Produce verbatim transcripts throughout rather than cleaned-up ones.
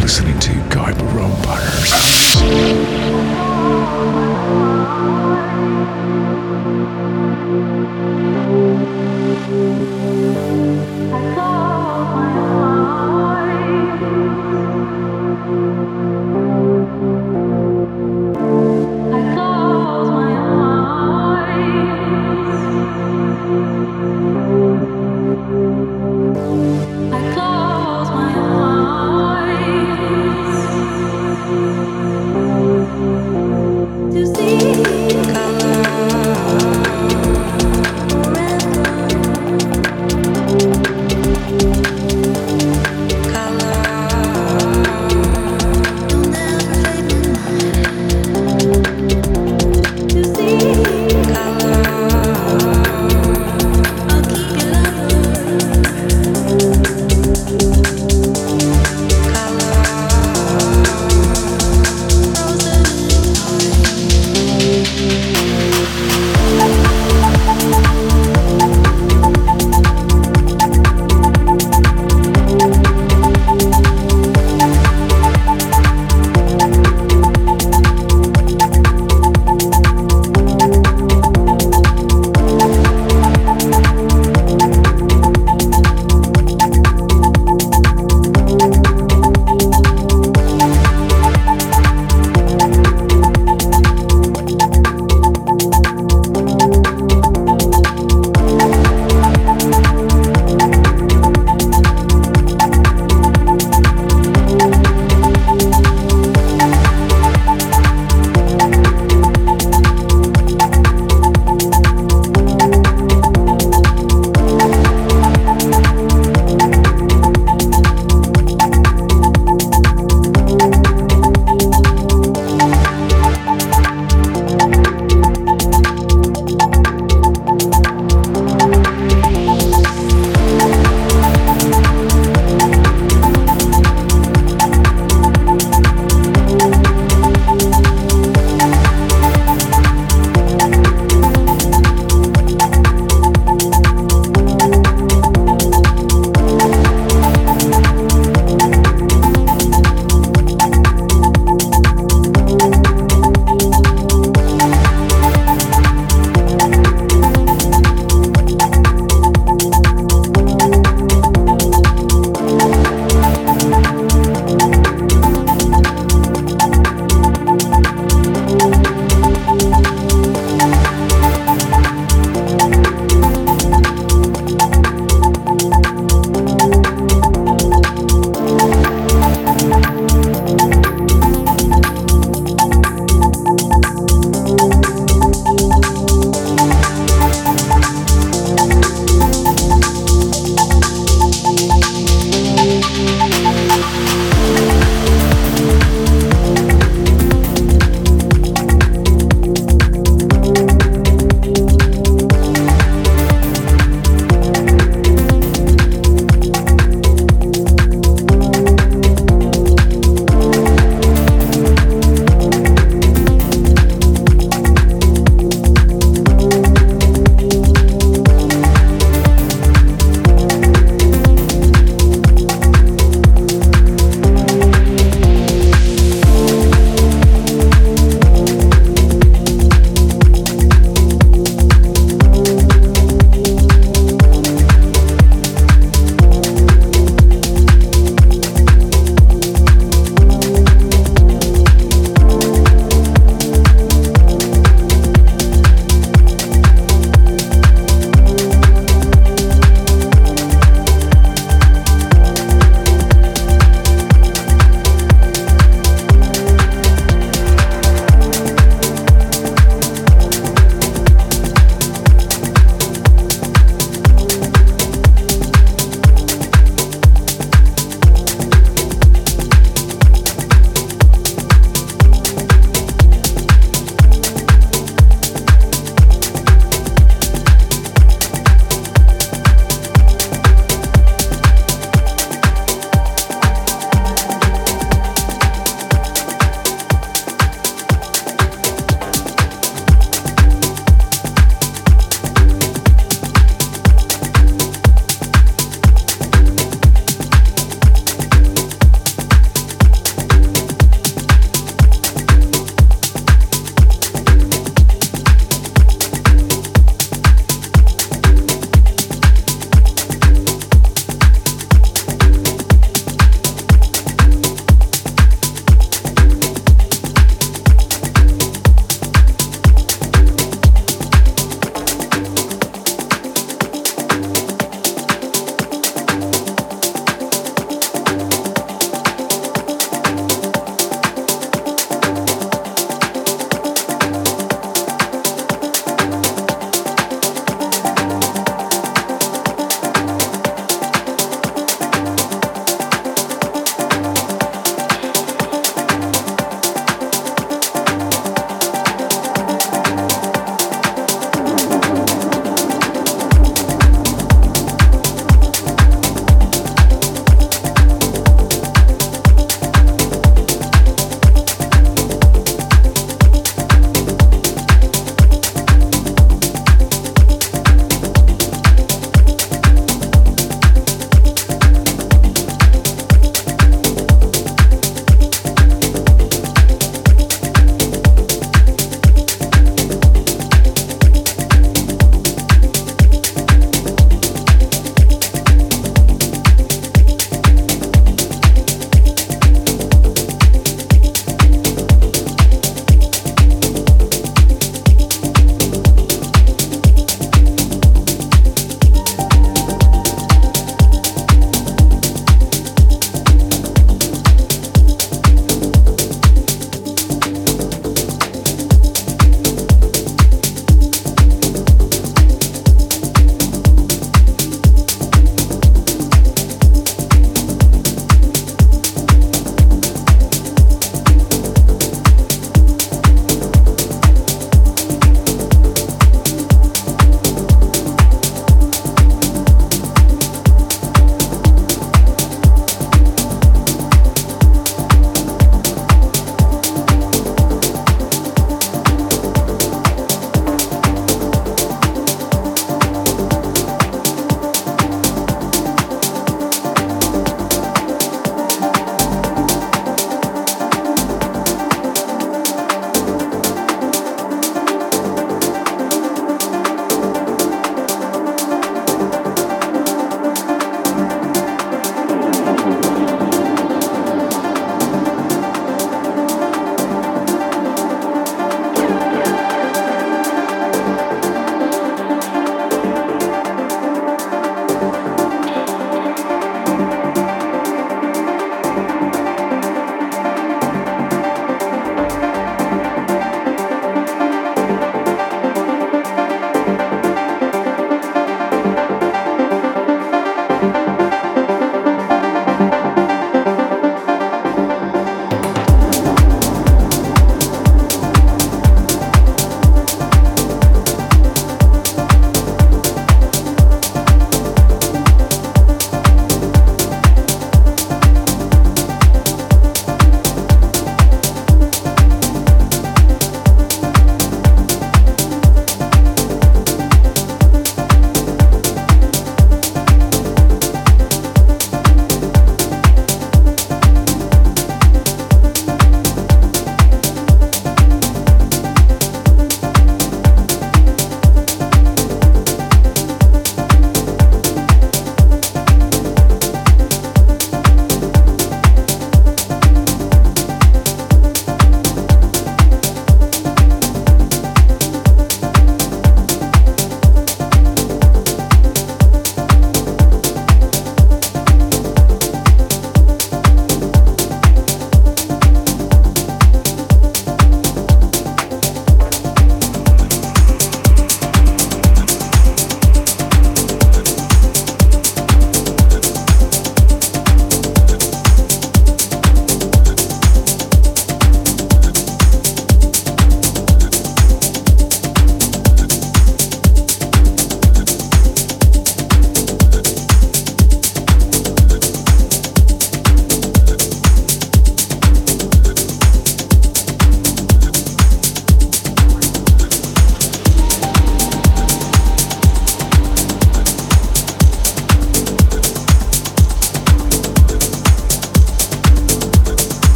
You're listening to Gai Barone Butters.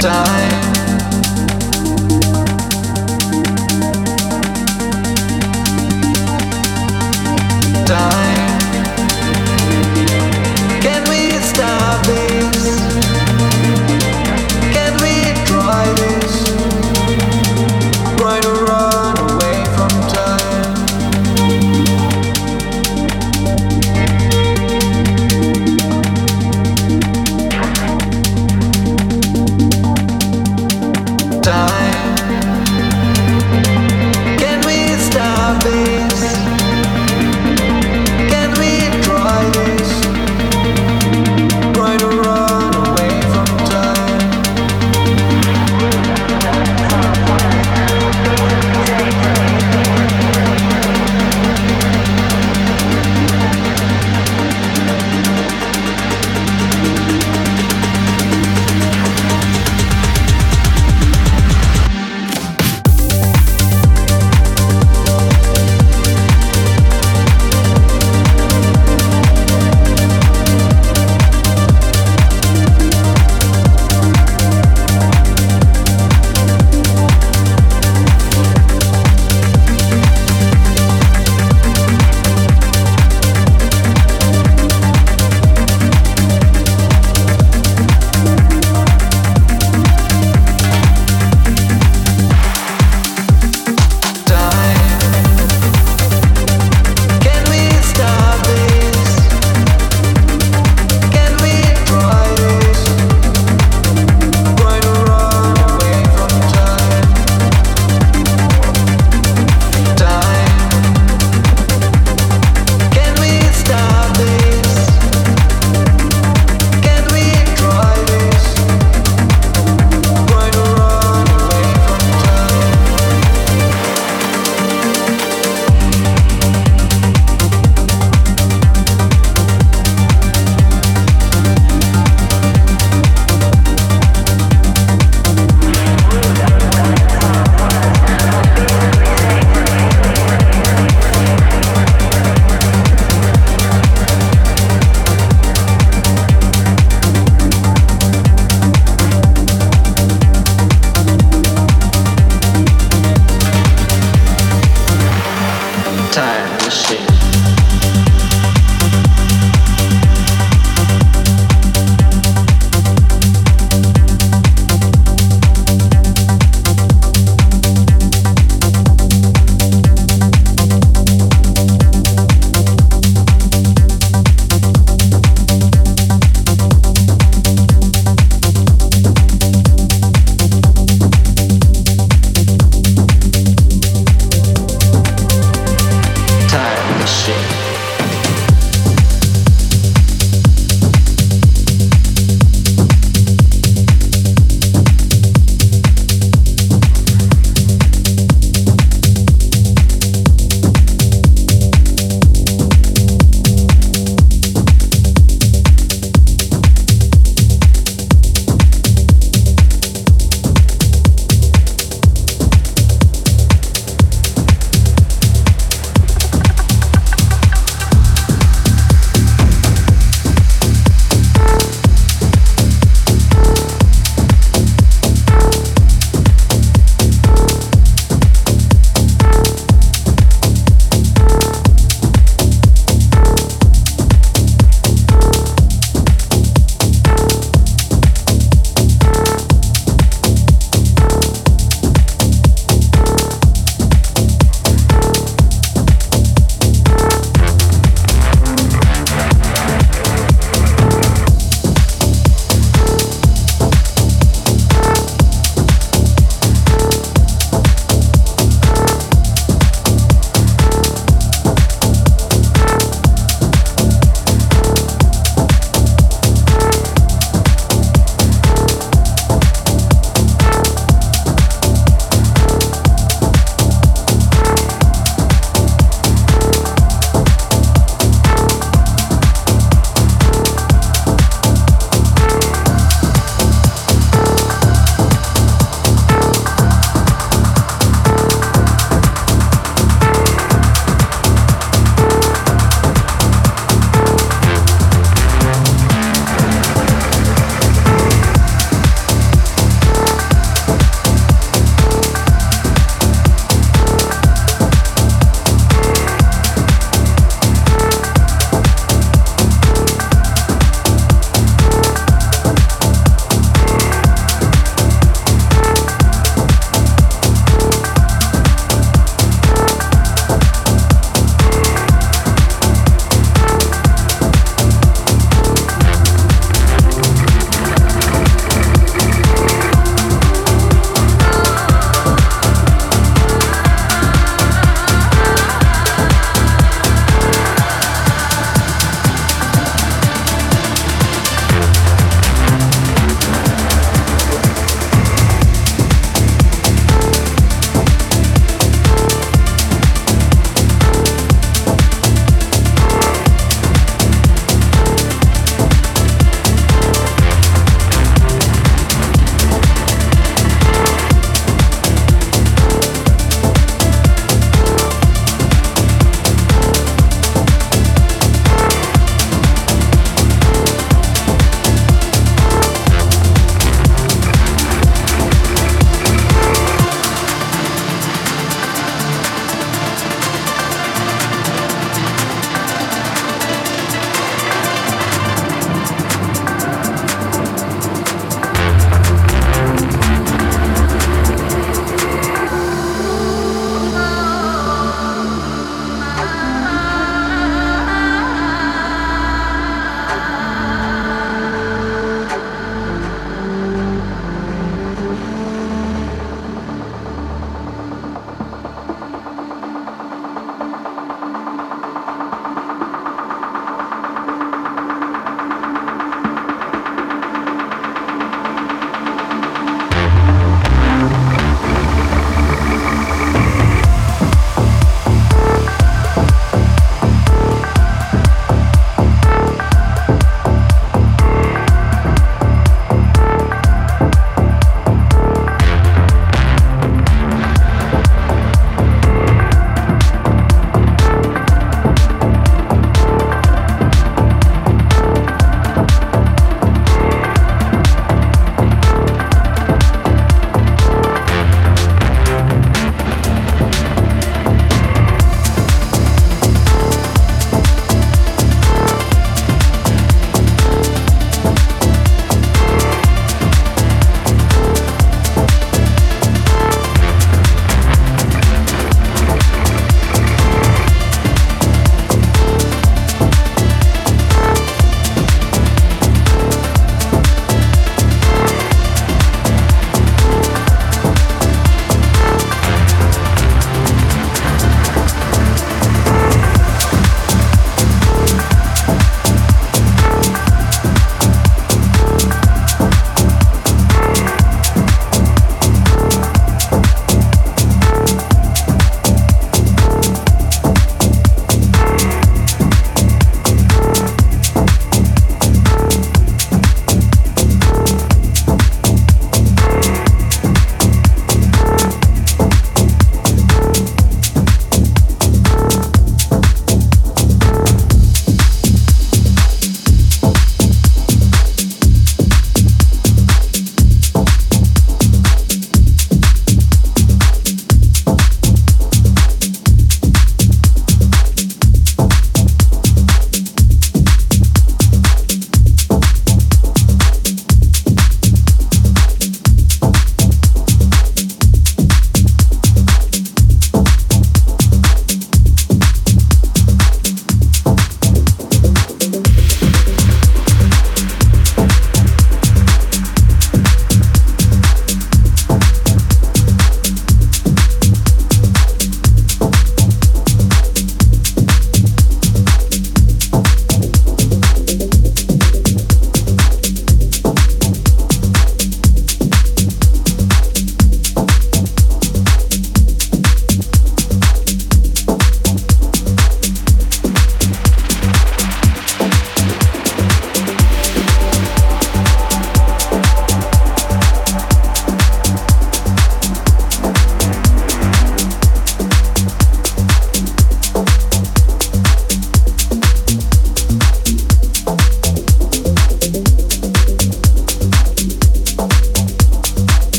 time. Time. Can we stop this? Can we try this? Try to run away from time.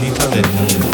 finita del mondo.